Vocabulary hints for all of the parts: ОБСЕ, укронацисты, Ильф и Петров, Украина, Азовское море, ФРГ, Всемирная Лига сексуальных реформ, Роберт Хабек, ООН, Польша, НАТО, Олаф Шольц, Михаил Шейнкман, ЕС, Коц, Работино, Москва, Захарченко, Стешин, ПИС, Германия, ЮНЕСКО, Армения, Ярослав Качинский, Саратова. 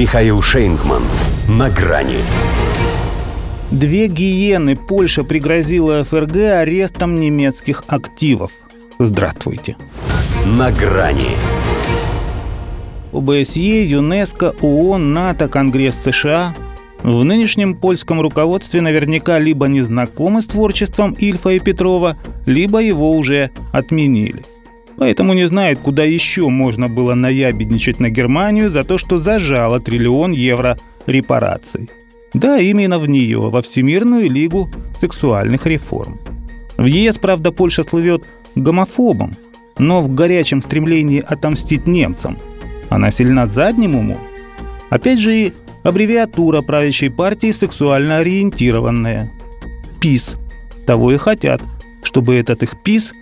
Михаил Шейнкман. На грани. Две гиены. Польша пригрозила ФРГ арестом немецких активов. Здравствуйте. На грани. ОБСЕ, ЮНЕСКО, ООН, НАТО, Конгресс США. В нынешнем польском руководстве наверняка либо не знакомы с творчеством Ильфа и Петрова, либо его уже отменили. Поэтому не знают, куда еще можно было наябедничать на Германию за то, что зажала €1 триллион репараций. Да, именно в нее, во Всемирную Лигу сексуальных реформ. В ЕС, правда, Польша слывет гомофобом, но в горячем стремлении отомстить немцам. Она сильна задним умом. Опять же и аббревиатура правящей партии сексуально ориентированная. ПИС. Того и хотят, чтобы этот их ПИС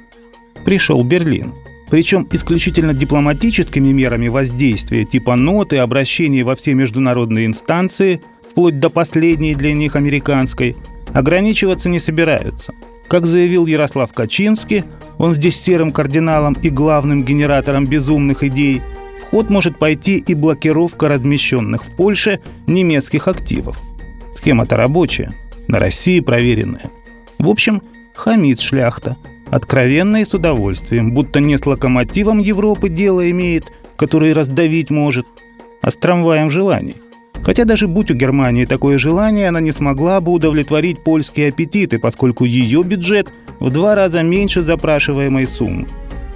пришел в Берлин. Причем исключительно дипломатическими мерами воздействия, типа ноты, обращений во все международные инстанции, вплоть до последней для них американской, ограничиваться не собираются. Как заявил Ярослав Качинский, он здесь серым кардиналом и главным генератором безумных идей, в ход может пойти и блокировка размещенных в Польше немецких активов. Схема-то рабочая, на России проверенная. В общем, хамит шляхта. Откровенно и с удовольствием, будто не с локомотивом Европы дело имеет, который раздавить может, а с трамваем желаний. Хотя даже будь у Германии такое желание, она не смогла бы удовлетворить польские аппетиты, поскольку ее бюджет в 2 раза меньше запрашиваемой суммы.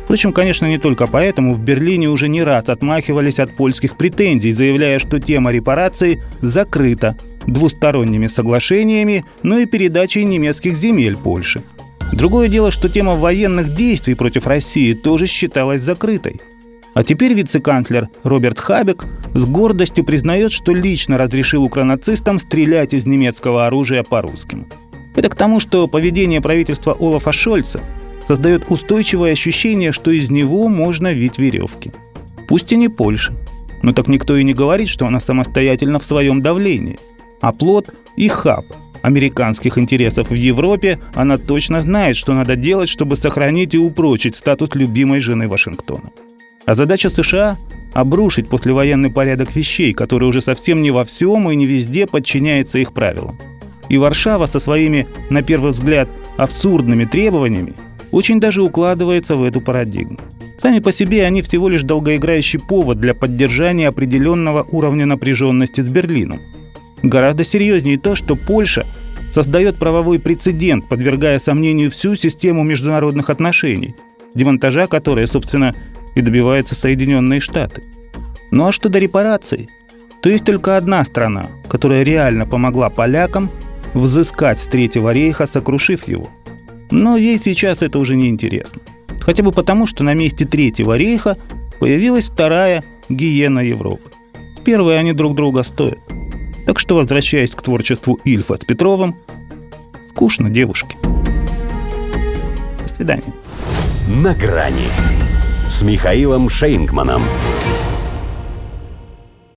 Впрочем, конечно, не только поэтому в Берлине уже не раз отмахивались от польских претензий, заявляя, что тема репараций закрыта двусторонними соглашениями, но и передачей немецких земель Польше. Другое дело, что тема военных действий против России тоже считалась закрытой. А теперь вице-канцлер Роберт Хабек с гордостью признает, что лично разрешил укронацистам стрелять из немецкого оружия по русским. Это к тому, что поведение правительства Олафа Шольца создает устойчивое ощущение, что из него можно вить веревки. Пусть и не Польша, но так никто и не говорит, что она самостоятельно в своем давлении. А плод и хаб американских интересов в Европе, она точно знает, что надо делать, чтобы сохранить и упрочить статус любимой жены Вашингтона. А задача США – обрушить послевоенный порядок вещей, который уже совсем не во всем и не везде подчиняется их правилам. И Варшава со своими, на первый взгляд, абсурдными требованиями очень даже укладывается в эту парадигму. Сами по себе они всего лишь долгоиграющий повод для поддержания определенного уровня напряженности с Берлином. Гораздо серьезнее то, что Польша создает правовой прецедент, подвергая сомнению всю систему международных отношений, демонтажа которой, собственно, и добиваются Соединенные Штаты. Ну а что до репараций, то есть только одна страна, которая реально помогла полякам взыскать с Третьего рейха, сокрушив его. Но ей сейчас это уже не интересно. Хотя бы потому, что на месте Третьего рейха появилась вторая гиена Европы. Первые они друг друга стоят. Так что, возвращаясь к творчеству Ильфа с Петровым, скучно, девушки. До свидания. На грани с Михаилом Шейнкманом.